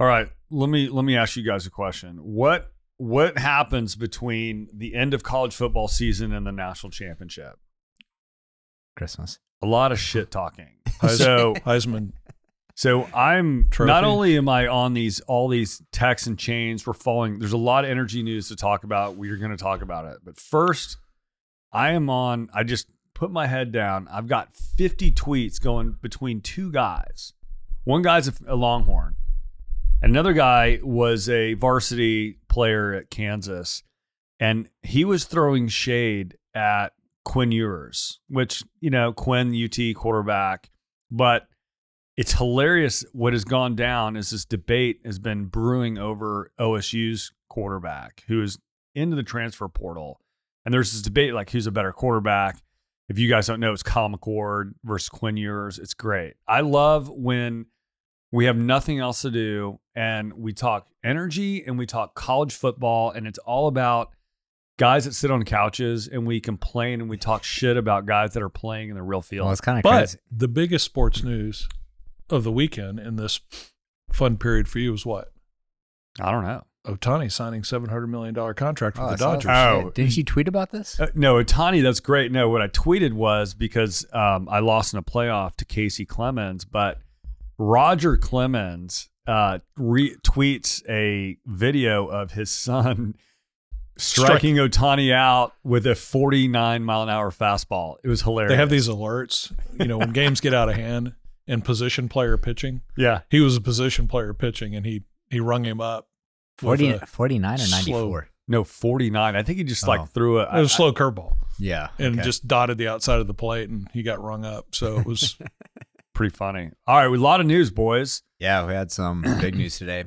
All right, let me ask you guys a question. What happens between the end of college football season and the national championship? Christmas. A lot of shit talking. So Heisman. So I'm trophy. Not only am I on all these texts and chains, we're following. There's a lot of energy news to talk about. We're going to talk about it, but first, I just put my head down. I've got 50 tweets going between two guys. One guy's a Longhorn. Another guy was a varsity player at Kansas, and he was throwing shade at Quinn Ewers, which, Quinn, UT quarterback. But it's hilarious what has gone down is this debate has been brewing over OSU's quarterback, who is into the transfer portal. And there's this debate, like, who's a better quarterback? If you guys don't know, it's Kyle McCord versus Quinn Ewers. It's great. I love when we have nothing else to do and we talk energy and we talk college football, and it's all about guys that sit on couches and we complain and we talk shit about guys that are playing in the real field. Well, it's kind of crazy. But the biggest sports news of the weekend in this fun period for you was what? I don't know. Ohtani signing $700 million contract with the Dodgers. Oh, didn't you tweet about this? No, Ohtani, that's great. No, what I tweeted was because I lost in a playoff to Casey Clemens, but Roger Clemens retweets a video of his son striking Ohtani out with a 49-mile-an-hour fastball. It was hilarious. They have these alerts, when games get out of hand and position player pitching. Yeah. He was a position player pitching, and he rung him up. 49 or 94? No, 49. I think he just threw it was a slow curveball. Yeah. And just dotted the outside of the plate, and he got rung up. So it was pretty funny. All right. A lot of news, boys. Yeah. We had some big news today.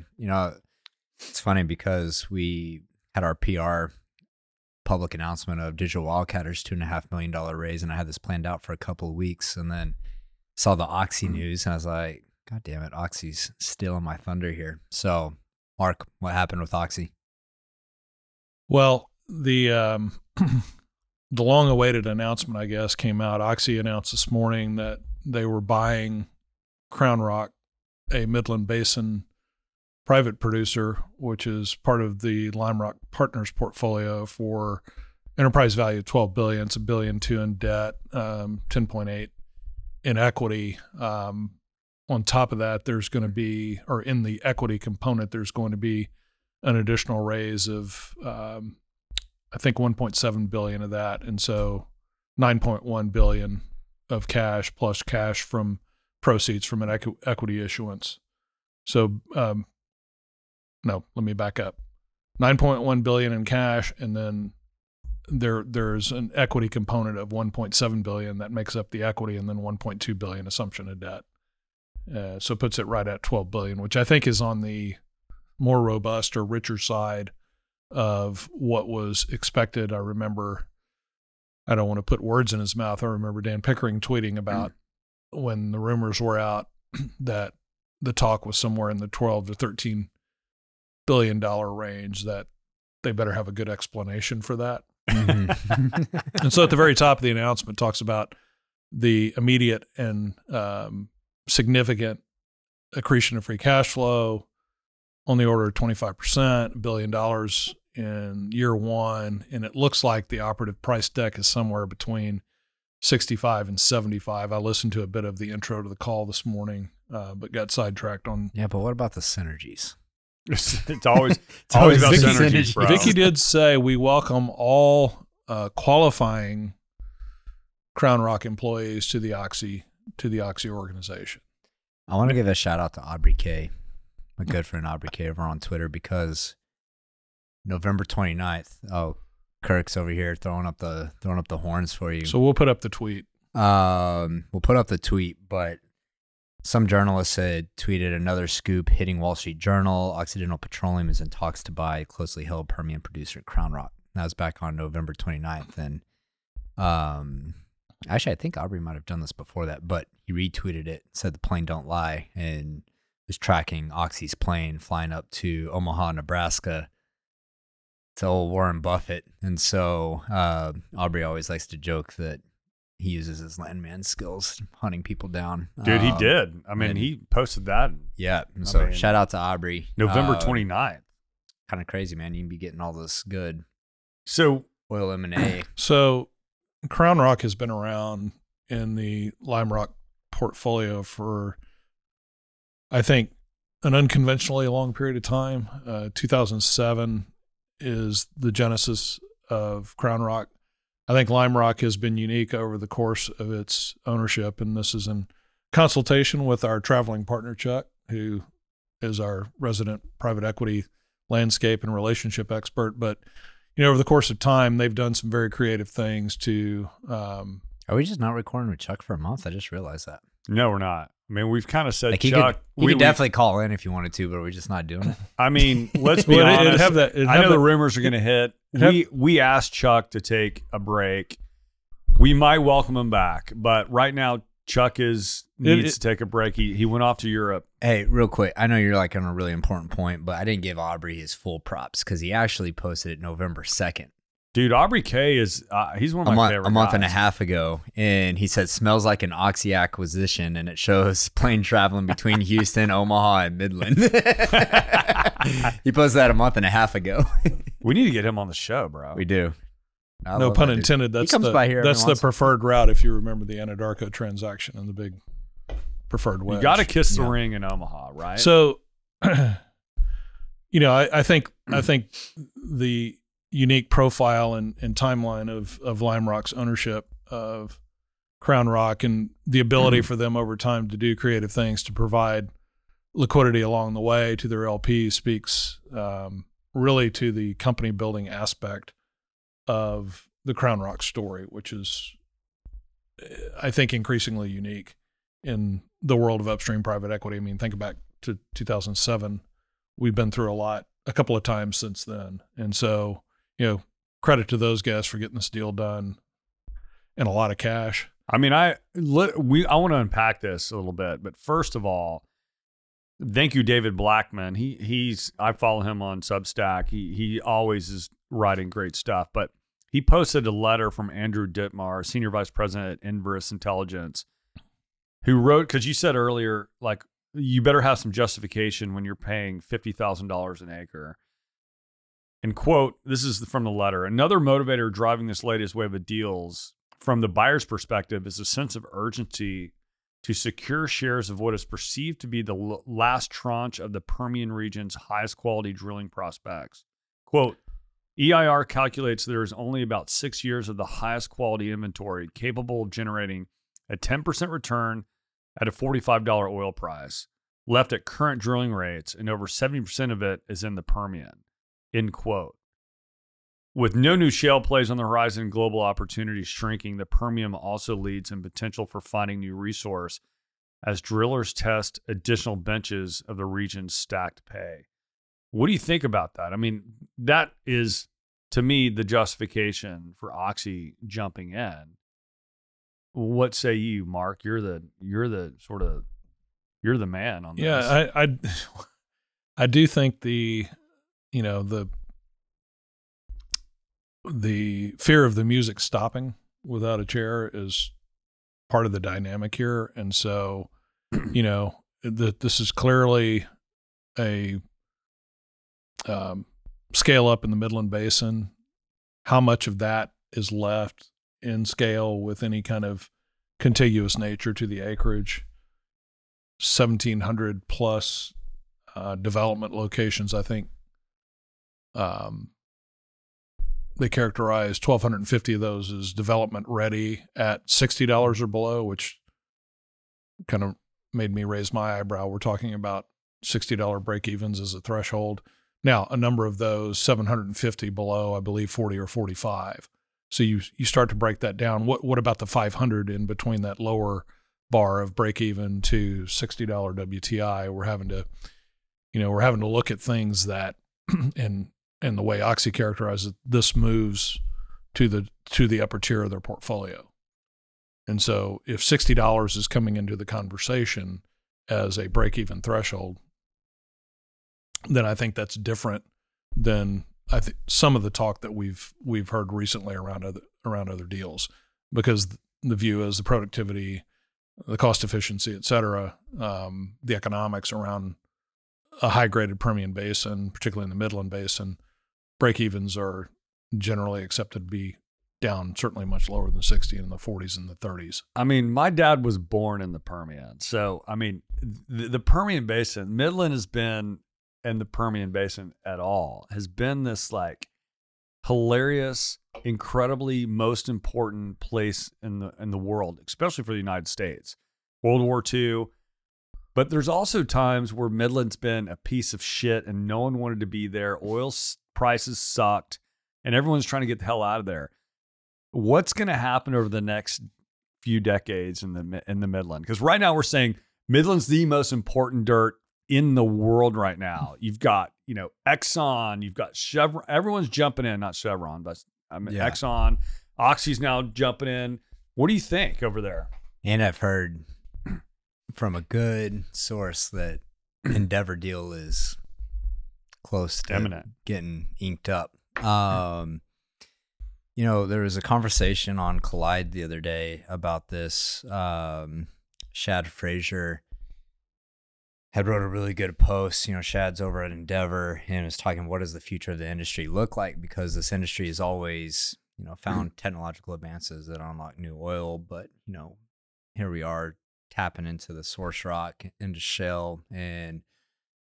It's funny because we had our PR public announcement of Digital Wildcatters $2.5 million raise. And I had this planned out for a couple of weeks and then saw the Oxy news. And I was like, God damn it. Oxy's stealing my thunder here. So, Mark, what happened with Oxy? Well, the long-awaited announcement, I guess, came out. Oxy announced this morning that they were buying Crown Rock, a Midland Basin private producer, which is part of the Lime Rock Partners portfolio, for enterprise value of $12 billion. It's $1.2 billion in debt, $10.8 billion in equity. On top of that, there's going to be, or in the equity component, there's going to be an additional raise of, I think, $1.7 billion of that. And so $9.1 billion of cash plus cash from proceeds from an equity issuance. So, let me back up. $9.1 billion in cash, and then there's an equity component of $1.7 billion that makes up the equity, and then $1.2 billion assumption of debt. So puts it right at $12 billion, which I think is on the more robust or richer side of what was expected. I remember, I don't want to put words in his mouth. I remember Dan Pickering tweeting about when the rumors were out that the talk was somewhere in the $12 to $13 billion range, that they better have a good explanation for that. Mm-hmm. And so at the very top of the announcement talks about the immediate and significant accretion of free cash flow on the order of 25%, $1 billion in year one. And it looks like the operative price deck is somewhere between 65 and 75. I listened to a bit of the intro to the call this morning, but got sidetracked on. Yeah, but what about the synergies? It's always about synergies, bro. Vicky did say we welcome all qualifying Crown Rock employees to the Oxy organization. I want to give a shout out to Aubrey K, my good friend Aubrey K over on Twitter, because November 29th, Kirk's over here throwing up the horns for you. So we'll put up the tweet. But some journalist had tweeted another scoop hitting Wall Street Journal. Occidental Petroleum is in talks to buy closely held Permian producer Crown Rock. That was back on November 29th. And, actually, I think Aubrey might have done this before that, but he retweeted it, said the plane don't lie, and was tracking Oxy's plane flying up to Omaha, Nebraska, to old Warren Buffett. And so Aubrey always likes to joke that he uses his landman skills hunting people down. Dude, he did. I mean, he posted that. Yeah. So shout out to Aubrey. November 29th. Kind of crazy, man. You can be getting all this good. So oil M&A. So Crown Rock has been around in the Lime Rock portfolio for, I think, an unconventionally long period of time. 2007 is the genesis of Crown Rock. I think Lime Rock has been unique over the course of its ownership, and this is in consultation with our traveling partner, Chuck, who is our resident private equity landscape and relationship expert. But, you know, over the course of time, they've done some very creative things to... Are we just not recording with Chuck for a month? I just realized that. No, we're not. I mean, we've kind of said like Chuck. We could definitely call in if you wanted to, but we're just not doing it. I mean, let's be honest. I know the rumors are going to hit. We asked Chuck to take a break. We might welcome him back, but right now Chuck needs to take a break. He went off to Europe. Hey, real quick. I know you're like on a really important point, but I didn't give Aubrey his full props because he actually posted it November 2nd. Dude, Aubrey K is, he's one of my favorite guys. A month and a half ago, and he said, smells like an Oxy acquisition, and it shows plane traveling between Houston, Omaha, and Midland. He posted that a month and a half ago. We need to get him on the show, bro. We do. No pun intended. That's the preferred route, if you remember the Anadarko transaction and the big preferred way. You got to kiss the ring in Omaha, right? So, you know, I think the unique profile and timeline of Lime Rock's ownership of Crown Rock and the ability for them over time to do creative things to provide liquidity along the way to their LP speaks really to the company building aspect of the Crown Rock story, which is, I think, increasingly unique in the world of upstream private equity. I mean, think back to 2007. We've been through a couple of times since then. And so, you know, credit to those guys for getting this deal done and a lot of cash. I mean, I want to unpack this a little bit, but first of all, thank you, David Blackman. I follow him on Substack. He always is writing great stuff, but he posted a letter from Andrew Dittmar, Senior Vice President at Enverus Intelligence, who wrote, because you said earlier, like, you better have some justification when you're paying $50,000 an acre. And quote, this is from the letter, another motivator driving this latest wave of deals from the buyer's perspective is a sense of urgency to secure shares of what is perceived to be the last tranche of the Permian region's highest quality drilling prospects. Quote, EIR calculates there is only about 6 years of the highest quality inventory capable of generating a 10% return at a $45 oil price, left at current drilling rates, and over 70% of it is in the Permian. End quote. With no new shale plays on the horizon, global opportunities shrinking, the Permian also leads in potential for finding new resource as drillers test additional benches of the region's stacked pay. What do you think about that? I mean, that is, to me, the justification for Oxy jumping in. What say you, Mark? You're the man on this. Yeah, I do think the fear of the music stopping without a chair is part of the dynamic here. And so, you know, this is clearly a scale up in the Midland Basin. How much of that is left in scale with any kind of contiguous nature to the acreage? 1,700 plus development locations, I think. They characterize 1,250 of those as development ready at $60 or below, which kind of made me raise my eyebrow. We're talking about $60 break evens as a threshold. Now, a number of those 750 below, I believe 40 or 45. So you start to break that down. What about the 500 in between that lower bar of break even to $60 WTI? We're having to look at things that and the way Oxy characterizes it, this moves to the upper tier of their portfolio. And so if $60 is coming into the conversation as a break-even threshold, then I think that's different than some of the talk that we've heard recently around other deals, because the view is the productivity, the cost efficiency, et cetera, the economics around a high-graded Permian Basin, particularly in the Midland Basin, break-evens are generally accepted to be down, certainly much lower than 60 in the 40s and the 30s. I mean, my dad was born in the Permian. So, I mean, the Permian Basin, Midland has been, and the Permian Basin at all, has been this like hilarious, incredibly most important place in the world, especially for the United States. World War II. But there's also times where Midland's been a piece of shit and no one wanted to be there. Oil prices sucked and everyone's trying to get the hell out of there. What's going to happen over the next few decades in the Midland? Because right now we're saying Midland's the most important dirt in the world right now. You've got, Exxon, you've got Chevron. Everyone's jumping in, not Chevron, but Exxon. Oxy's now jumping in. What do you think over there? And I've heard from a good source that Endeavor deal is close to imminent, getting inked up. There was a conversation on Collide the other day about this. Shad Fraser had wrote a really good post. Shad's over at Endeavor and is talking, what does the future of the industry look like? Because this industry has always, found technological advances that unlock new oil. But, here we are tapping into the source rock, into shale, and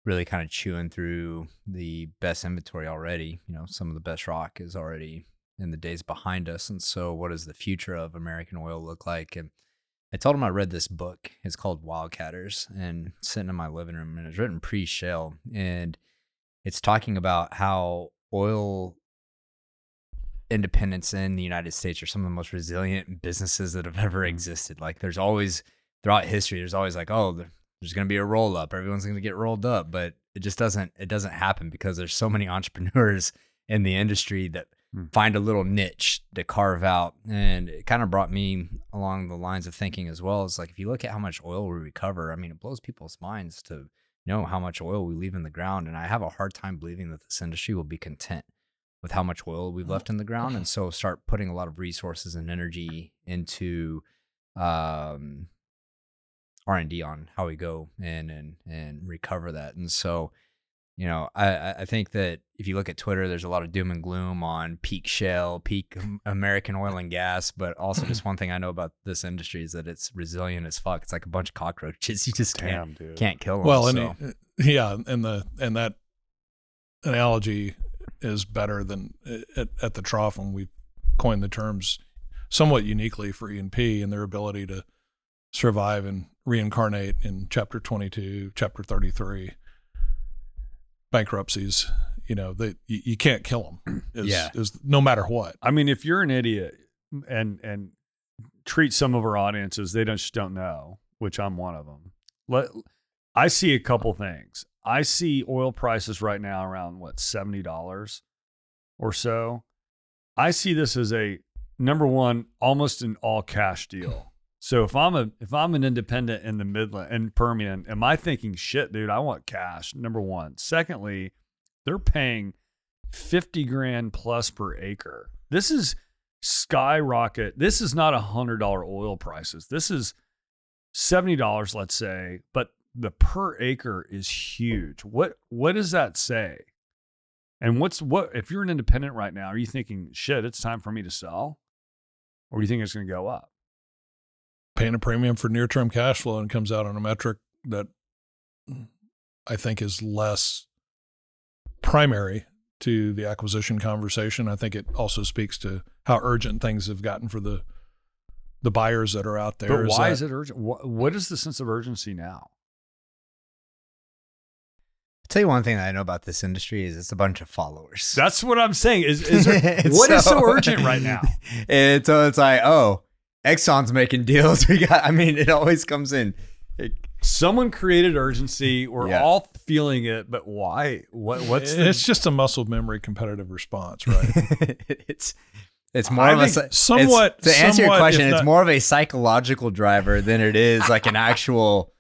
really kind of chewing through the best inventory already. Some of the best rock is already in the days behind us. And so what does the future of American oil look like? And I told him I read this book. It's called Wildcatters, and sitting in my living room, and it's written pre-shale, and it's talking about how oil independence in the United States are some of the most resilient businesses that have ever existed. Like there's always, throughout history, there's always like, oh, there's going to be a roll up. Everyone's going to get rolled up, but it just doesn't happen because there's so many entrepreneurs in the industry that find a little niche to carve out. And it kind of brought me along the lines of thinking as well. It's like, if you look at how much oil we recover, I mean, it blows people's minds to know how much oil we leave in the ground. And I have a hard time believing that this industry will be content with how much oil we've left in the ground. And so start putting a lot of resources and energy into R&D on how we go and recover that. And so, I think that if you look at Twitter, there's a lot of doom and gloom on peak shale, peak American oil and gas, but also just one thing I know about this industry is that it's resilient as fuck. It's like a bunch of cockroaches. You just can't kill them. Well, and that analogy is better than at the trough when we coined the terms somewhat uniquely for E&P and their ability to survive and reincarnate in Chapter 22, Chapter 33. Bankruptcies, that you can't kill them is no matter what. I mean, if you're an idiot and treat some of our audiences, they just don't know, which I'm one of them. I see a couple things. I see oil prices right now around $70 or so. I see this as a number one, almost an all cash deal. So if I'm an independent in the Midland and Permian, am I thinking, shit, dude, I want cash, number one. Secondly, they're paying $50,000 plus per acre. This is skyrocket. This is not $100 oil prices. This is $70, let's say, but the per acre is huge. What does that say? And if you're an independent right now, are you thinking, shit, it's time for me to sell? Or do you think it's going to go up? Paying a premium for near-term cash flow, and comes out on a metric that I think is less primary to the acquisition conversation. I think it also speaks to how urgent things have gotten for the buyers that are out there. But why is it urgent? What is the sense of urgency now? I'll tell you one thing that I know about this industry is it's a bunch of followers. That's what I'm saying. What is so urgent right now? It's like, oh, Exxon's making deals. It always comes in. Someone created urgency. We're all feeling it, but why? It's just a muscle memory competitive response, right? It's more of a somewhat. To answer your question, it's more of a psychological driver than it is like an actual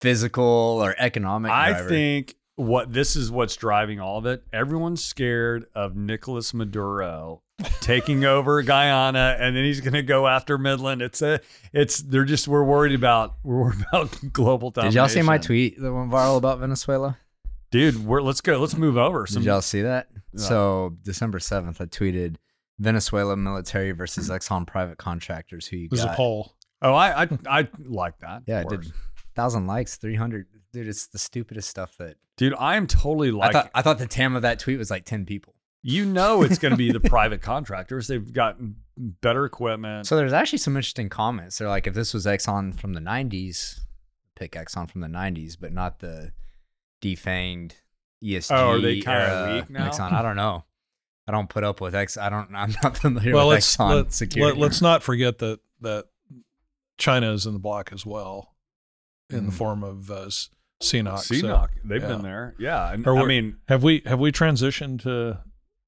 physical or economic driver. I think This is what's driving all of it. Everyone's scared of Nicolas Maduro taking over Guyana, and then he's going to go after Midland. We're worried about global domination. Did y'all see my tweet that went viral about Venezuela? Dude, let's move over. Did y'all see that? No. So December 7th, I tweeted Venezuela military versus Exxon private contractors. Who you got? It was a poll. Oh, I like that. Yeah, I did. 1,000 likes, 300. Dude, it's the stupidest stuff that... Dude, I am totally like... I thought the TAM of that tweet was like 10 people. You know it's going to be the private contractors. They've got better equipment. So there's actually some interesting comments. They're like, if this was Exxon from the 90s, pick Exxon from the 90s, but not the defanged ESG era. Oh, are they kind of weak now? Exxon, I don't know. I don't put up with Exxon. I'm not familiar with Exxon security. Let's not forget that China is in the block as well in the form of... CNOOC. So, they've been there. Yeah. And, I mean, have we transitioned to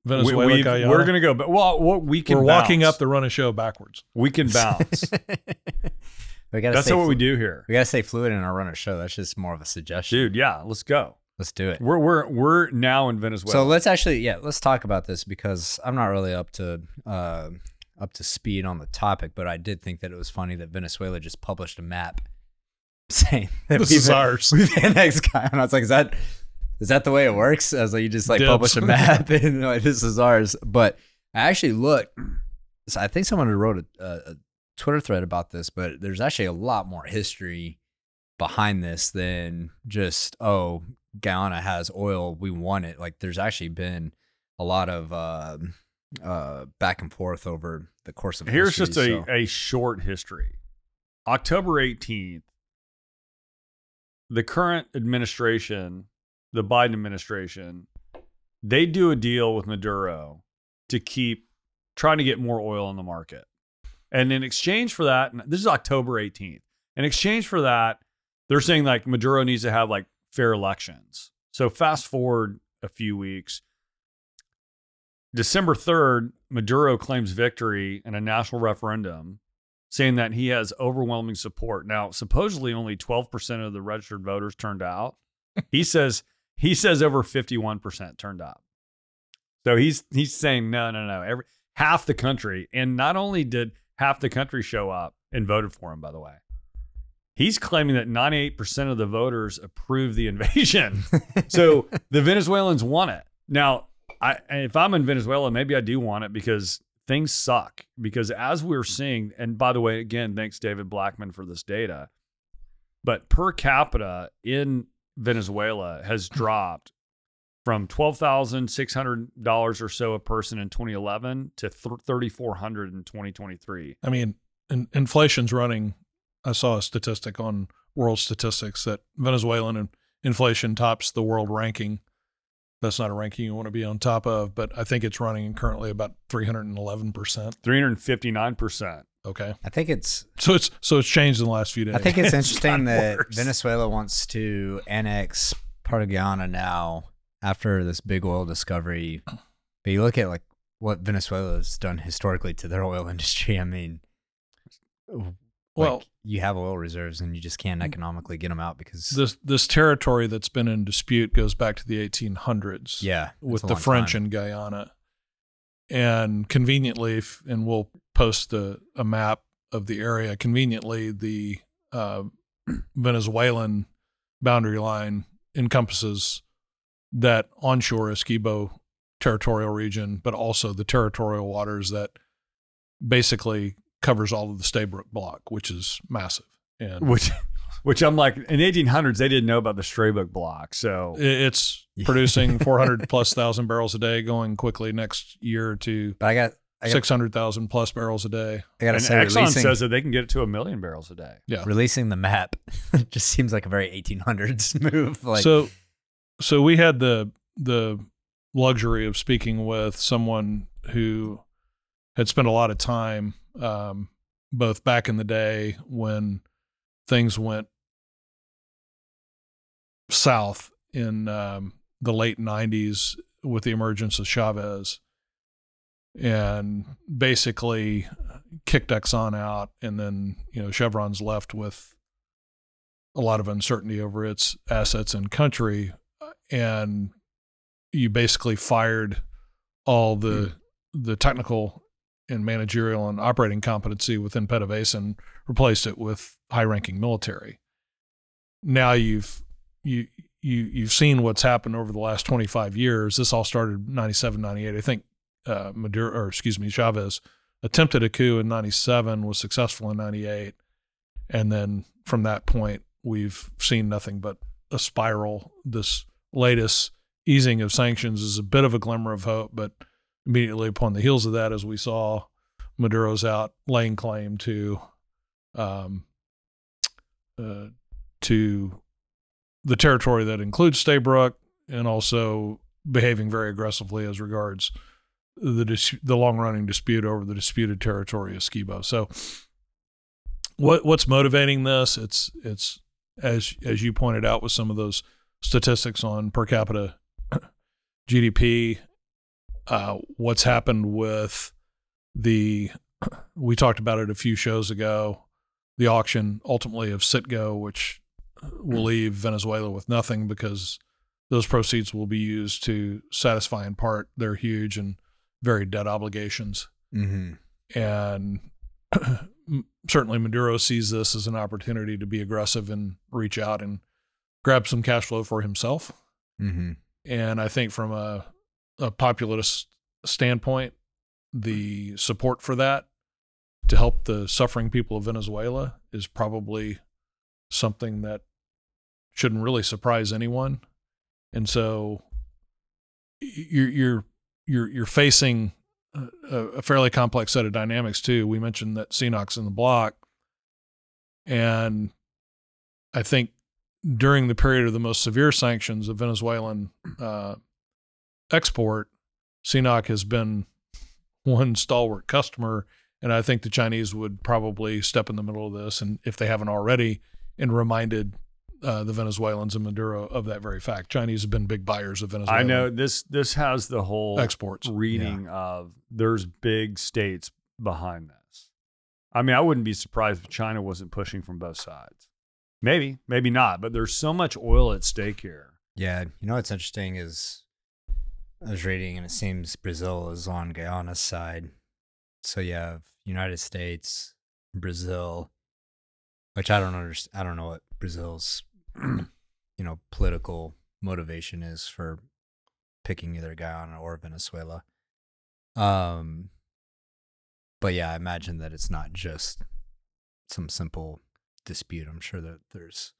Venezuela? We're going to go, but we're walking up the run of show backwards. We can bounce. That's what we do here. We got to stay fluid in our run of show. That's just more of a suggestion. Dude. Yeah. Let's go. Let's do it. We're now in Venezuela. So let's talk about this because I'm not really up to speed on the topic, but I did think that it was funny that Venezuela just published a map saying that this is ours. We've annexed Guyana. And I was like, is that the way it works? I was like, you just like Dips. Publish a map and like, this is ours. But I actually looked. So I think someone wrote a Twitter thread about this, but there's actually a lot more history behind this than just, oh, Guyana has oil. We want it. Like there's actually been a lot of back and forth over the course of history. Here's just a short history. October 18th, the current administration, the Biden administration, they do a deal with Maduro to keep trying to get more oil in the market. And in exchange for that, this is October 18th. In exchange for that, they're saying like Maduro needs to have like fair elections. So fast forward a few weeks, December 3rd, Maduro claims victory in a national referendum, saying that he has overwhelming support. Now, supposedly only 12% of the registered voters turned out. He says over 51% turned out. So he's saying no. Half the country, and not only did half the country show up and voted for him, by the way, he's claiming that 98% of the voters approved the invasion. So the Venezuelans want it. Now, if I'm in Venezuela, maybe I do want it because things suck, because as we're seeing, and by the way, again, thanks David Blackman for this data, but per capita in Venezuela has dropped from $12,600 or so a person in 2011 to $3,400 in 2023. I mean, inflation's running. I saw a statistic on World Statistics that Venezuelan inflation tops the world ranking. That's not a ranking you want to be on top of, but I think it's running currently about 311%. 359%. Okay. I think it's changed in the last few days. I think it's interesting that worse. Venezuela wants to annex part of Guyana now after this big oil discovery. But you look at like what Venezuela's done historically to their oil industry. I mean, you have oil reserves and you just can't economically get them out because this territory that's been in dispute goes back to the 1800s. Yeah, with the French in Guyana, and conveniently, and we'll post a map of the area. Conveniently, the Venezuelan boundary line encompasses that onshore Essequibo territorial region, but also the territorial waters that basically covers all of the Stabroek Block, which is massive, and which I'm like, in 1800s they didn't know about the Stabroek Block, so it's producing 400,000+ barrels a day, going quickly next year to 600,000+ barrels a day. I gotta say, Exxon says that they can get it to 1 million barrels a day. Yeah, releasing the map just seems like a very 1800s move. Like, so we had the luxury of speaking with someone who had spent a lot of time. Both back in the day when things went south in the late 90s with the emergence of Chavez, and basically kicked Exxon out, and then Chevron's left with a lot of uncertainty over its assets and country, and you basically fired all the technical and managerial and operating competency within PDVSA Basin, replaced it with high-ranking military. Now you've seen what's happened over the last 25 years. This all started 97, 98. I think Chavez attempted a coup in 97, was successful in 98, and then from that point we've seen nothing but a spiral. This latest easing of sanctions is a bit of a glimmer of hope, but immediately upon the heels of that, as we saw, Maduro's out laying claim to the territory that includes Stabroek, and also behaving very aggressively as regards the long-running dispute over the disputed territory of Skibo. So what's motivating this? It's as you pointed out with some of those statistics on per capita GDP, what's happened with we talked about it a few shows ago, the auction ultimately of Citgo, which will leave Venezuela with nothing because those proceeds will be used to satisfy in part their huge and very debt obligations. Mm-hmm. And certainly Maduro sees this as an opportunity to be aggressive and reach out and grab some cash flow for himself. Mm-hmm. And I think from a populist standpoint, the support for that to help the suffering people of Venezuela is probably something that shouldn't really surprise anyone. And so you're facing a fairly complex set of dynamics too. We mentioned that CNOOC's in the block, and I think during the period of the most severe sanctions of Venezuelan export, CNOOC has been one stalwart customer, and I think the Chinese would probably step in the middle of this, and if they haven't already, and reminded the Venezuelans and Maduro of that very fact. Chinese have been big buyers of Venezuela. I know this has the whole exports reading of there's big states behind this. I mean, I wouldn't be surprised if China wasn't pushing from both sides. Maybe not, but there's so much oil at stake here. Yeah. You know, what's interesting is I was reading, and it seems Brazil is on Guyana's side. So you have United States, Brazil, which I don't understand. I don't know what Brazil's political motivation is for picking either Guyana or Venezuela. But yeah, I imagine that it's not just some simple dispute. I'm sure that there's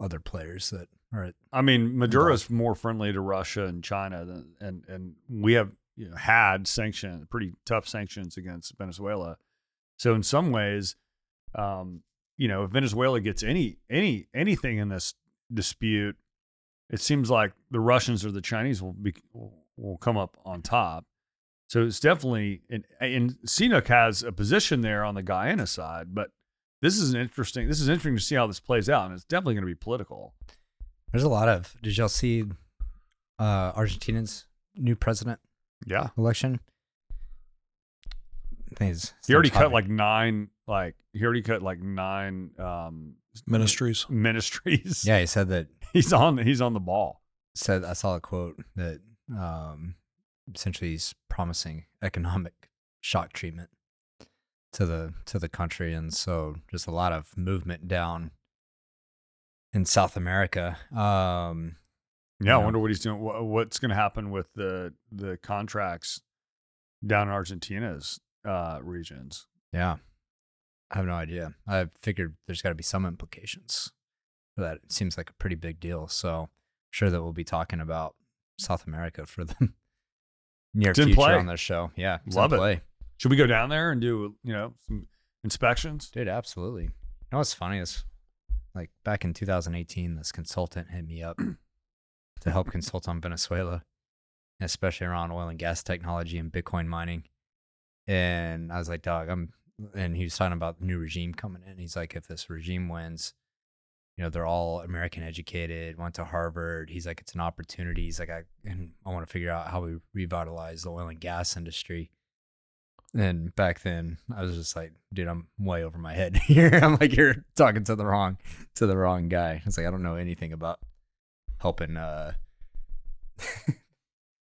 other players that are. I mean, Maduro's more friendly to Russia and China than, and we have had sanctions, pretty tough sanctions against Venezuela. So in some ways, if Venezuela gets anything in this dispute, it seems like the Russians or the Chinese will come up on top. So it's definitely, and CNOOC has a position there on the Guyana side, but this is interesting to see how this plays out, and it's definitely going to be political. There's a lot of, did y'all see Argentina's new president election? He already cut like nine ministries. Yeah, he said that he's on the ball. Said, I saw a quote that essentially he's promising economic shock treatment to the country, and so just a lot of movement down in South America. I wonder what he's doing. What's going to happen with the contracts down in Argentina's regions? Yeah, I have no idea. I figured there's got to be some implications for that. It seems like a pretty big deal. So I'm sure that we'll be talking about South America for the near future on this show. Yeah, love it. Should we go down there and do some inspections? Dude, absolutely. You know what's funny is, like, back in 2018, this consultant hit me up to help consult on Venezuela, especially around oil and gas technology and Bitcoin mining. And I was like, dog, and he was talking about the new regime coming in. He's like, if this regime wins, they're all American educated, went to Harvard. He's like, it's an opportunity. He's like, I want to figure out how we revitalize the oil and gas industry. And back then I was just like, dude, I'm way over my head here. I'm like, you're talking to the wrong guy. It's like, I don't know anything about helping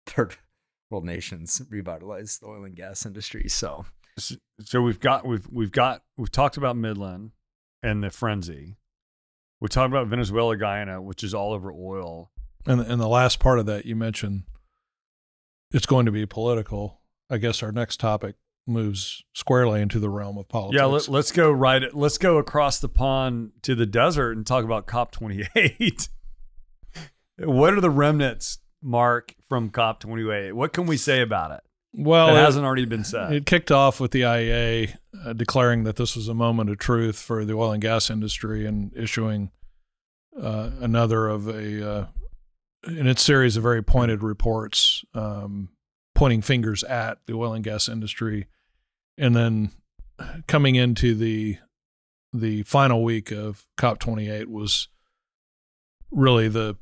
third world nations revitalize the oil and gas industry. So we've talked about Midland and the frenzy. We talked about Venezuela, Guyana, which is all over oil. And the last part of that you mentioned, it's going to be political. I guess our next topic moves squarely into the realm of politics. Yeah, let's go right. Let's go across the pond to the desert and talk about COP28. What are the remnants, Mark, from COP28? What can we say about it? Well, it hasn't already been said. It kicked off with the IEA declaring that this was a moment of truth for the oil and gas industry and issuing in its series of very pointed reports, pointing fingers at the oil and gas industry. And then coming into the final week of COP28 was really the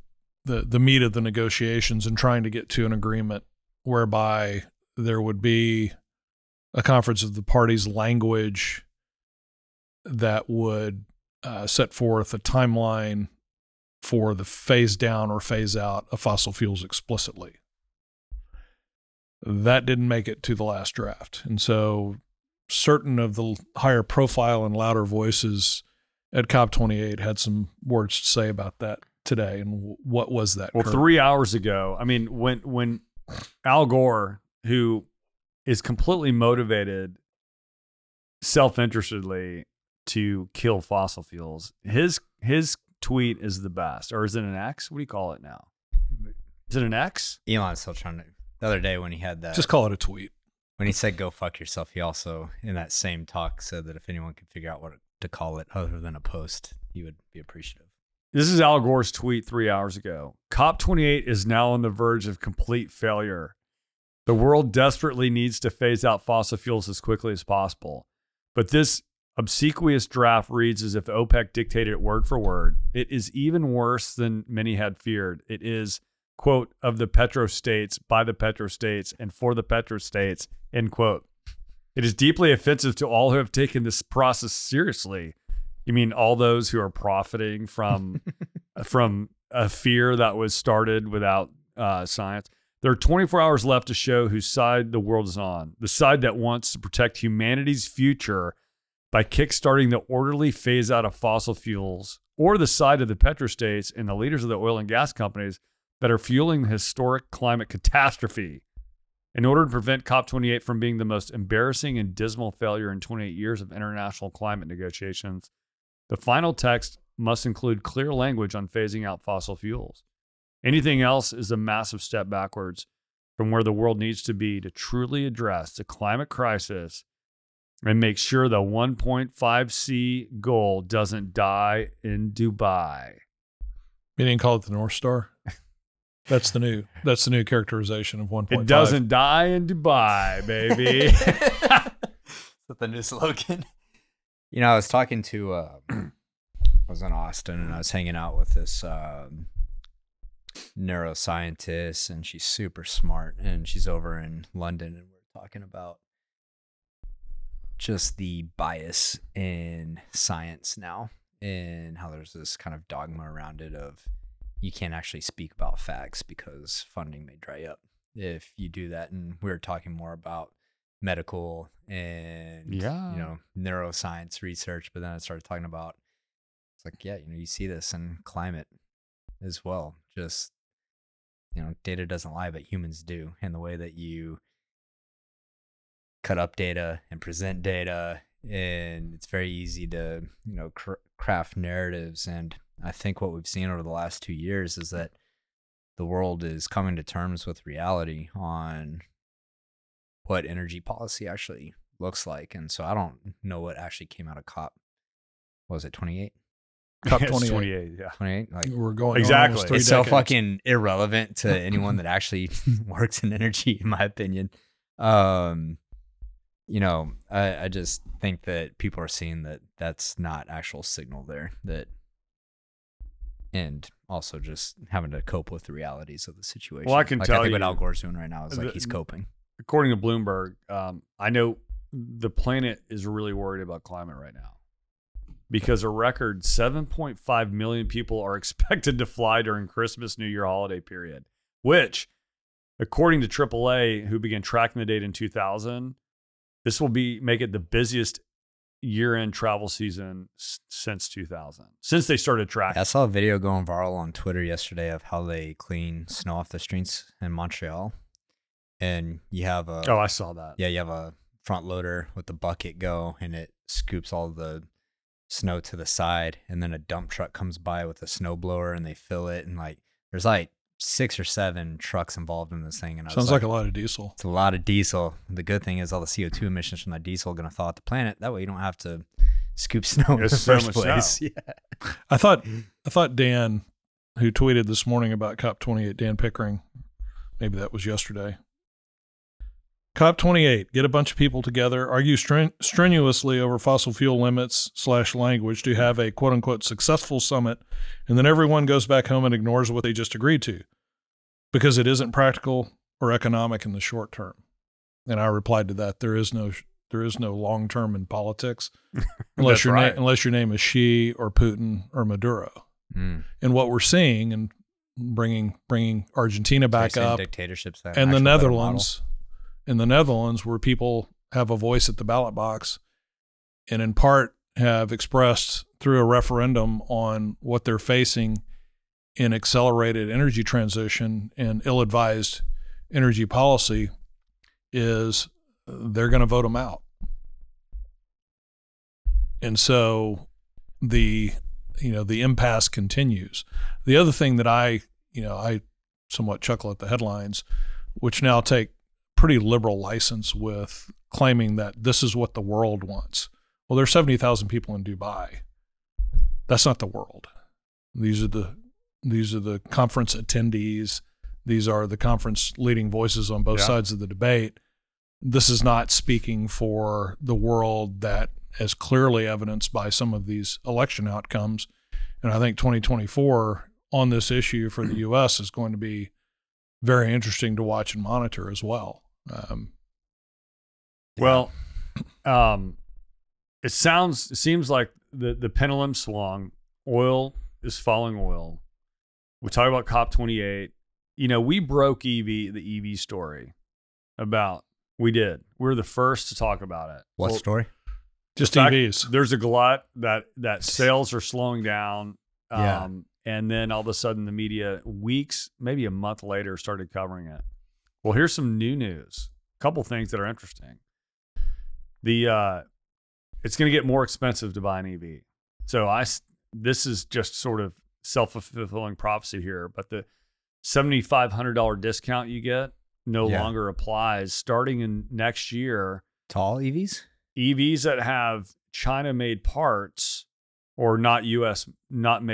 meat of the negotiations and trying to get to an agreement whereby there would be a conference of the parties language that would set forth a timeline for the phase down or phase out of fossil fuels explicitly. That didn't make it to the last draft. And so certain of the higher profile and louder voices at COP28 had some words to say about that today. And what was that? Well, 3 hours ago, I mean, when Al Gore, who is completely motivated self-interestedly to kill fossil fuels, his tweet is the best. Or is it an X? What do you call it now? Is it an X? Elon's still trying to. The other day when he had that. Just call it a tweet. When he said, go fuck yourself, he also, in that same talk, said that if anyone could figure out what to call it other than a post, he would be appreciative. This is Al Gore's tweet 3 hours ago. COP28 is now on the verge of complete failure. The world desperately needs to phase out fossil fuels as quickly as possible. But this obsequious draft reads as if OPEC dictated it word for word. It is even worse than many had feared. It is, quote, of the petrostates, by the petrostates, and for the petrostates, end quote. It is deeply offensive to all who have taken this process seriously. You mean all those who are profiting from a fear that was started without science? There are 24 hours left to show whose side the world is on, the side that wants to protect humanity's future by kickstarting the orderly phase out of fossil fuels, or the side of the petrostates and the leaders of the oil and gas companies that are fueling the historic climate catastrophe. In order to prevent COP28 from being the most embarrassing and dismal failure in 28 years of international climate negotiations, the final text must include clear language on phasing out fossil fuels. Anything else is a massive step backwards from where the world needs to be to truly address the climate crisis and make sure the 1.5°C goal doesn't die in Dubai. You didn't call it the North Star? That's the new characterization of 1.5. It doesn't die in Dubai, baby. Is that the new slogan? You know, I was talking to, I was in Austin and I was hanging out with this, neuroscientist, and she's super smart, and she's over in London, and we're talking about just the bias in science now and how there's this kind of dogma around it of you can't actually speak about facts because funding may dry up if you do that. And we were talking more about medical and you know, neuroscience research, but then I started talking about, it's like, yeah, you know, you see this in climate as well. Just, you know, data doesn't lie, but humans do. And the way that you cut up data and present data, and it's very easy to, you know, craft narratives. And I think what we've seen over the last 2 years is that the world is coming to terms with reality on what energy policy actually looks like. And so I don't know what actually came out of COP. What was it, 28? COP 28, yeah. 28, like, we're going exactly. It's decades. So fucking irrelevant to anyone that actually works in energy, in my opinion. You know, I just think that people are seeing that that's not actual signal there. That, and also just having to cope with the realities of the situation. Well, I can tell you what Al Gore's doing right now is he's coping. According to Bloomberg, I know the planet is really worried about climate right now. because a record 7.5 million people are expected to fly during Christmas, New Year holiday period, which, according to AAA, who began tracking the data in 2000, this will make it the busiest year-end travel season since 2000, since they started tracking. I saw a video going viral on Twitter yesterday of how they clean snow off the streets in Montreal. And you have a... Oh, I saw that. Yeah, you have a front loader with the bucket go, and it scoops all the snow to the side. And then a dump truck comes by with a snow blower, and they fill it. And like, there's like 6 or 7 trucks involved in this thing. And sounds like a lot of diesel. It's a lot of diesel. The good thing is all the CO2 emissions from that diesel are going to thaw out the planet. That way you don't have to scoop snow in the first place. Yeah. I thought Dan, who tweeted this morning about COP28, Dan Pickering, maybe that was yesterday. COP28, get a bunch of people together, argue strenuously over fossil fuel limits / language to have a quote-unquote successful summit, and then everyone goes back home and ignores what they just agreed to because it isn't practical or economic in the short term. And I replied to that, there is no long term in politics unless your right. Unless your name is Xi or Putin or Maduro. Mm. And what we're seeing, and bringing Argentina back up, dictatorships that and the Netherlands. In the Netherlands, where people have a voice at the ballot box and in part have expressed through a referendum on what they're facing in accelerated energy transition and ill-advised energy policy, is they're going to vote them out. And so the impasse continues. The other thing that I somewhat chuckle at the headlines, which now take pretty liberal license with claiming that this is what the world wants. Well, there's 70,000 people in Dubai. That's not the world. These are the conference attendees. These are the conference leading voices on both sides of the debate. This is not speaking for the world that is clearly evidenced by some of these election outcomes. And I think 2024 on this issue for the U.S. is going to be very interesting to watch and monitor as well. It seems like the pendulum swung. Oil is following oil. We talk about COP28. We broke the EV story. We were the first to talk about it. What story? Just EVs. There's a glut that sales are slowing down. And then all of a sudden the media, weeks, maybe a month later, started covering it. Well, here's some new news. A couple things that are interesting. It's going to get more expensive to buy an EV. So this is just sort of self-fulfilling prophecy here, but the $7,500 discount you get no longer applies starting in next year. To all EVs? EVs that have China-made parts or not made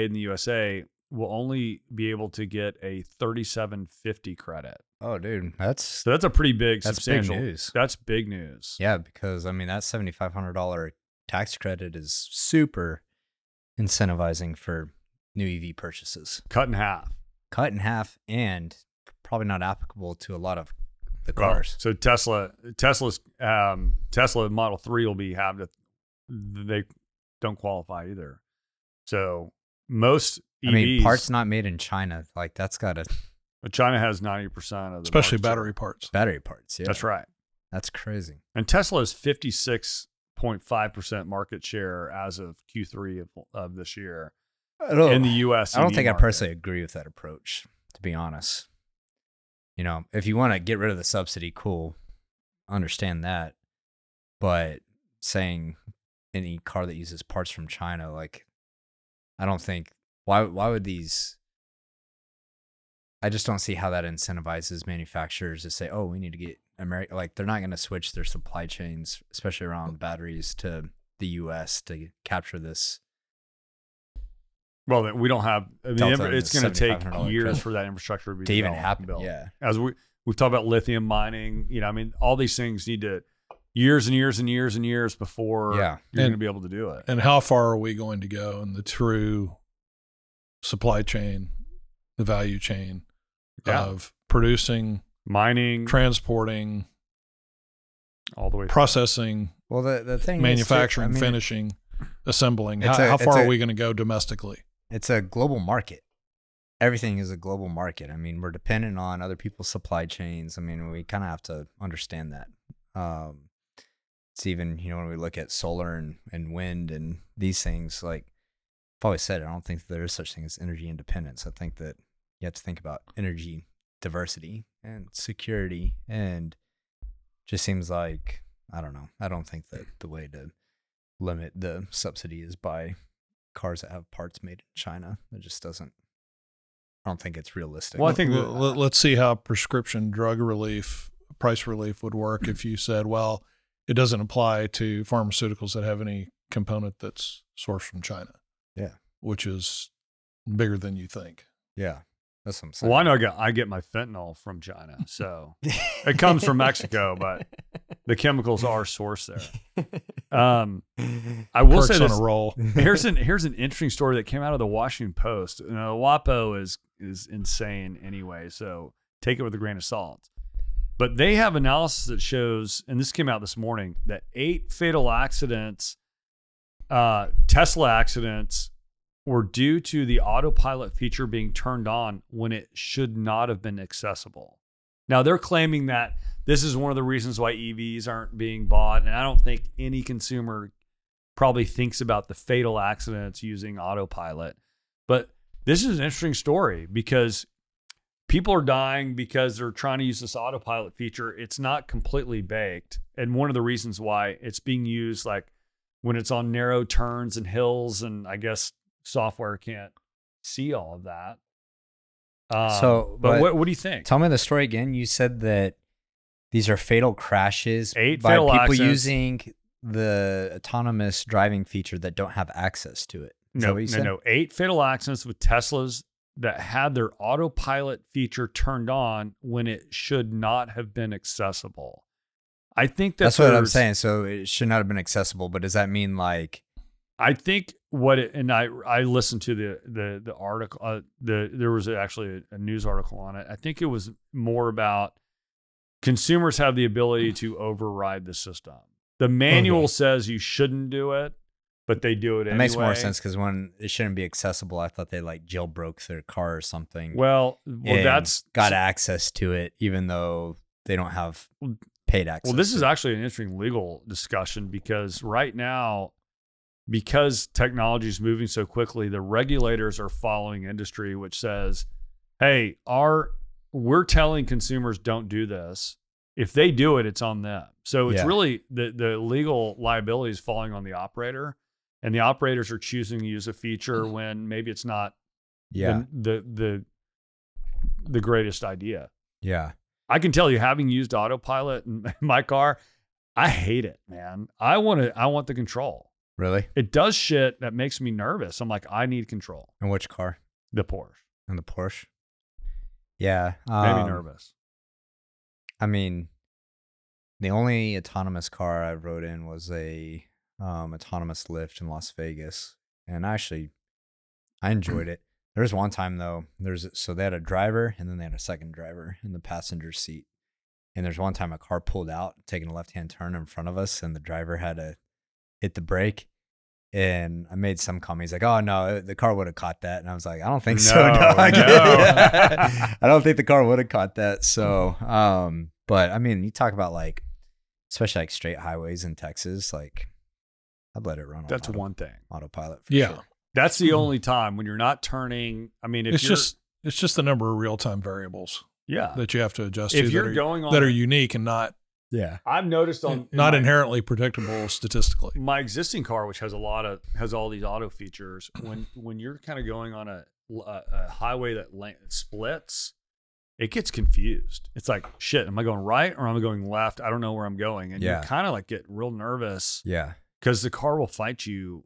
in the USA will only be able to get a $3,750 credit. Oh, dude, that's a pretty big, substantial news. That's big news. Yeah, because I mean that $7,500 tax credit is super incentivizing for new EV purchases. Cut in half, and probably not applicable to a lot of the cars. Well, so Tesla Model 3 will be halved. They don't qualify either. So most EVs, I mean, parts not made in China, like that's got to. But China has 90% of the especially battery parts. Battery parts, yeah. That's right. That's crazy. And Tesla's 56.5% market share as of Q3 of this year in the U.S. I don't think market. I personally agree with that approach, to be honest. If you want to get rid of the subsidy, cool. Understand that. But saying any car that uses parts from China, like, I don't think, why would these... I just don't see how that incentivizes manufacturers to say, "Oh, we need to get America." Like they're not going to switch their supply chains, especially around batteries, to the U.S. to capture this. Well, we don't have. I mean, it's going to take years for that infrastructure to even happen. Yeah, as we've talked about lithium mining. I mean, all these things need to years and years and years and years before you're going to be able to do it. And how far are we going to go in the true supply chain, the value chain? Yeah. Of producing, mining, transporting, all the way through. Processing, manufacturing, finishing. assembling? How far are we going to go domestically? It's a global market. Everything is a global market. I mean, we're dependent on other people's supply chains. I mean, we kind of have to understand that. It's even, you know, when we look at solar and wind and these things, like I've always said, I don't think there is such thing as energy independence. I think that you have to think about energy diversity and security, and just seems like, I don't know. I don't think that the way to limit the subsidy is by cars that have parts made in China. It just doesn't, I don't think it's realistic. Well, I think let's see how prescription drug relief, price relief would work if you said, well, it doesn't apply to pharmaceuticals that have any component that's sourced from China. Yeah. Which is bigger than you think. Yeah. That's what I'm saying. Well, I know I get my fentanyl from China, so it comes from Mexico, but the chemicals are sourced there. I will Kirk's say this, on a roll. Here's an interesting story that came out of the Washington Post. You know, WAPO is insane anyway, so take it with a grain of salt. But they have analysis that shows, and this came out this morning, that 8 fatal accidents, Tesla accidents, were due to the autopilot feature being turned on when it should not have been accessible. Now they're claiming that this is one of the reasons why EVs aren't being bought. And I don't think any consumer probably thinks about the fatal accidents using autopilot, but this is an interesting story because people are dying because they're trying to use this autopilot feature. It's not completely baked. And one of the reasons why it's being used, like when it's on narrow turns and hills, and I guess software can't see all of that. What do you think? Tell me the story again. You said that these are fatal crashes by fatal people accidents. Using the autonomous driving feature that don't have access to it. Is that what you said? No. 8 fatal accidents with Teslas that had their autopilot feature turned on when it should not have been accessible. I think that's what I'm saying. So it should not have been accessible, but does that mean like? I think I listened to the article, there was actually a news article on it. I think it was more about consumers have the ability to override the system. The manual says you shouldn't do it, but they do it anyway. It makes more sense because when it shouldn't be accessible, I thought they like jailbroke their car or something. Well, that's got access to it, even though they don't have paid access. Well, this is actually an interesting legal discussion because right now, because technology is moving so quickly, the regulators are following industry, which says, hey, we're telling consumers don't do this. If they do it, it's on them. So it's really the legal liability is falling on the operator, and the operators are choosing to use a feature when maybe it's not the greatest idea. Yeah. I can tell you, having used autopilot in my car, I hate it, man. I want the control. Really? It does shit that makes me nervous. I'm like, I need control. And which car? The Porsche. And the Porsche? Yeah. Maybe nervous. I mean, the only autonomous car I rode in was a autonomous Lyft in Las Vegas. And actually, I enjoyed it. There was one time, though, so they had a driver, and then they had a second driver in the passenger seat. And there's one time a car pulled out, taking a left-hand turn in front of us, and the driver had to hit the brake. And I made some comments like, oh no, the car would have caught that. And I was like, I don't think so. I don't think the car would have caught that. So, but I mean, you talk about like, especially like straight highways in Texas, like I'd let it run. That's one thing. Autopilot. For sure. That's the only time when you're not turning. I mean, it's just the number of real time variables. Yeah. That you have to adjust if to you're that, going on that are unique and not. Yeah, I've noticed on not inherently predictable statistically. My existing car, which has all these auto features, when you're kind of going on a highway that splits, it gets confused. It's like, shit, am I going right or am I going left? I don't know where I'm going, and you kind of like get real nervous. Yeah, because the car will fight you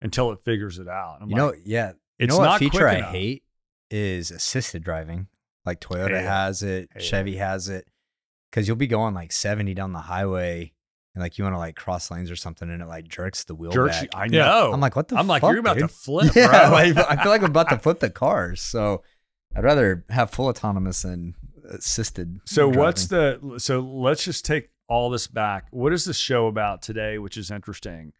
until it figures it out. I'm it's not what feature I hate is assisted driving. Like Toyota has it, Chevy has it. Cause you'll be going like 70 down the highway, and like you want to like cross lanes or something, and it like jerks the wheel back. I know. I'm like, what the? I'm like, you're about to flip. Yeah, bro. Like, I feel like I'm about to flip the cars. So I'd rather have full autonomous than assisted. So driving. So let's just take all this back. What is the show about today, which is interesting?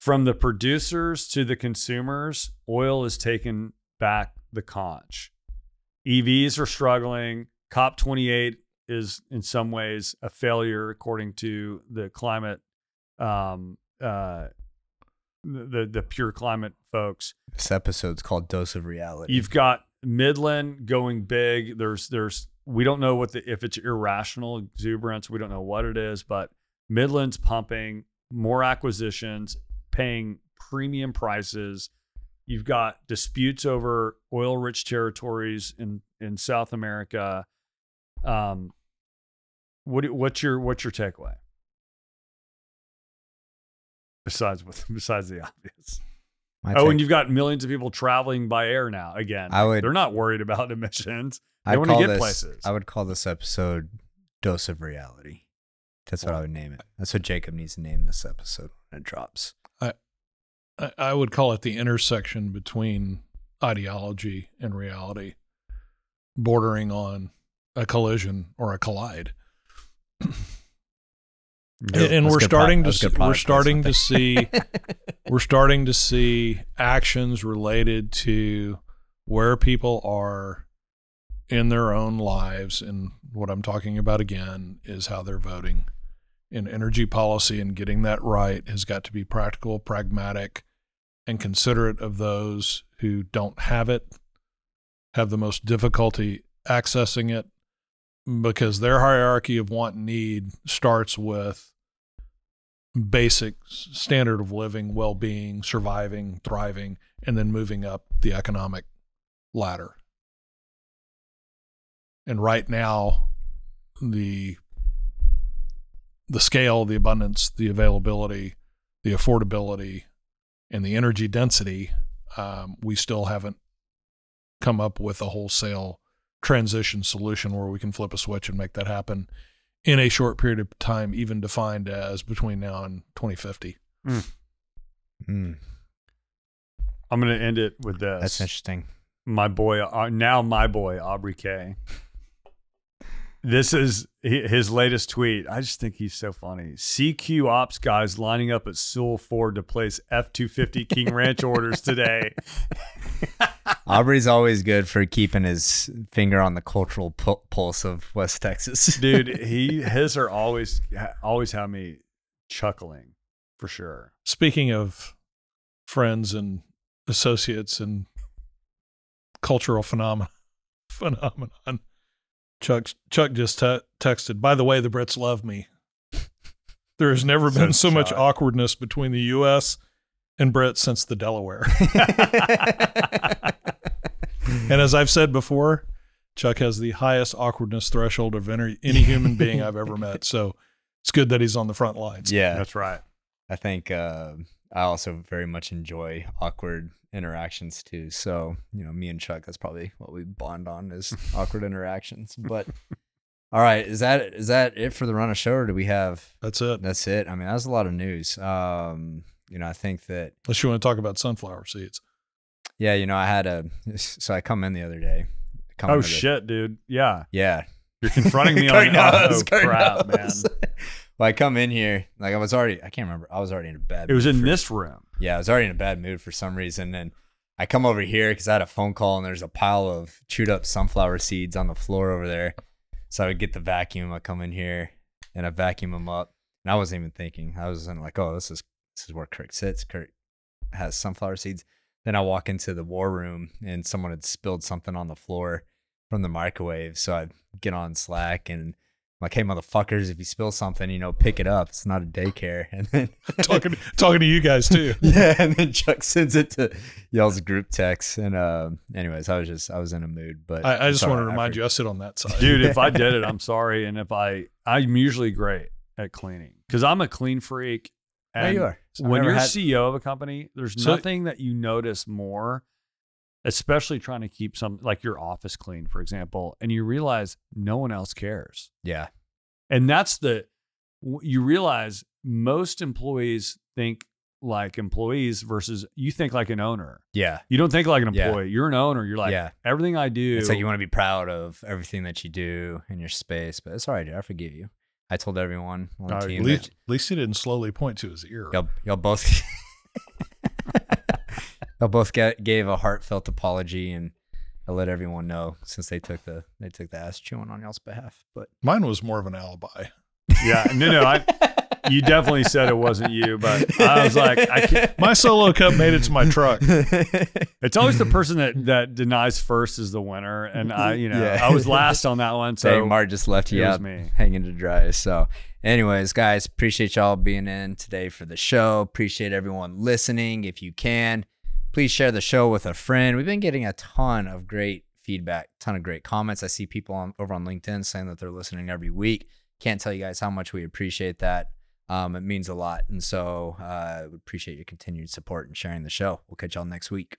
From the producers to the consumers, oil has taken back the conch. EVs are struggling. COP28 is in some ways a failure, according to the climate, the pure climate folks. This episode's called Dose of Reality. You've got Midland going big. There's we don't know what if it's irrational exuberance. We don't know what it is, but Midland's pumping more acquisitions, paying premium prices. You've got disputes over oil-rich territories in South America. What's your takeaway? Besides the obvious. And you've got millions of people traveling by air now again. They're not worried about emissions. They want to get places. I would call this episode Dose of Reality. That's what I would name it. That's what Jacob needs to name this episode when it drops. I would call it the intersection between ideology and reality, bordering on a collision or a collide. And we're starting to see actions related to where people are in their own lives. And what I'm talking about again is how they're voting, and energy policy and getting that right has got to be practical, pragmatic, and considerate of those who don't have it, have the most difficulty accessing it, because their hierarchy of want and need starts with basic standard of living, well-being, surviving, thriving, and then moving up the economic ladder. And right now, the scale, the abundance, the availability, the affordability, and the energy density, we still haven't come up with a wholesale transition solution where we can flip a switch and make that happen in a short period of time, even defined as between now and 2050. I'm going to end it with this. That's interesting. My boy, Aubrey K. This is his latest tweet. I just think he's so funny. CQ ops guys lining up at Sewell Ford to place F-250 King Ranch orders today. Aubrey's always good for keeping his finger on the cultural pulse of West Texas. Dude, his are always have me chuckling for sure. Speaking of friends and associates and cultural phenomenon. Chuck just texted, by the way, the Brits love me. There has never been so much awkwardness between the U.S. and Brits since the Delaware. And as I've said before, Chuck has the highest awkwardness threshold of any human being I've ever met. So it's good that he's on the front lines. Yeah, that's right. I think I also very much enjoy awkward interactions too. So, me and Chuck, that's probably what we bond on is awkward interactions. But all right, is that it for the run of show, or do we have That's it. I mean, that was a lot of news. I think that unless you want to talk about sunflower seeds. Yeah, I come in the other day. Oh shit, dude. Yeah. Yeah. You're confronting me on crap, man. Well, I come in here, like I can't remember. I was already in a bad mood. It was in this room. Yeah, I was already in a bad mood for some reason. And I come over here because I had a phone call and there's a pile of chewed up sunflower seeds on the floor over there. So I would get the vacuum. I come in here and I vacuum them up. And I wasn't even thinking. I was like, oh, this is where Kirk sits. Kirk has sunflower seeds. Then I walk into the war room and someone had spilled something on the floor from the microwave. So I get on Slack and like, hey, motherfuckers, if you spill something, pick it up. It's not a daycare. And then talking to you guys too. Yeah. And then Chuck sends it to y'all's group text. And anyways, I was in a mood, but I just want to remind you, I sit on that side. Dude, if I did it, I'm sorry. And if I'm usually great at cleaning because I'm a clean freak. And yeah, you are. When you're CEO of a company, there's nothing that you notice more, especially trying to keep some like your office clean, for example, and you realize no one else cares. Yeah. And you realize most employees think like employees versus you think like an owner. Yeah. You don't think like an employee. Yeah. You're an owner. You're like, everything I do. It's like you want to be proud of everything that you do in your space, but it's all right, dude. I forgive you. I told everyone on the team. At least he didn't slowly point to his ear. Y'all both... They'll both gave a heartfelt apology, and I let everyone know since they took the ass chewing on y'all's behalf. But mine was more of an alibi. Yeah, no, you definitely said it wasn't you, but I was like, my solo cup made it to my truck. It's always the person that denies first is the winner, and I was last on that one. So Mark just left you out hanging to dry. So, anyways, guys, appreciate y'all being in today for the show. Appreciate everyone listening. If you can, please share the show with a friend. We've been getting a ton of great feedback, ton of great comments. I see people over on LinkedIn saying that they're listening every week. Can't tell you guys how much we appreciate that. It means a lot. And so I would appreciate your continued support and sharing the show. We'll catch y'all next week.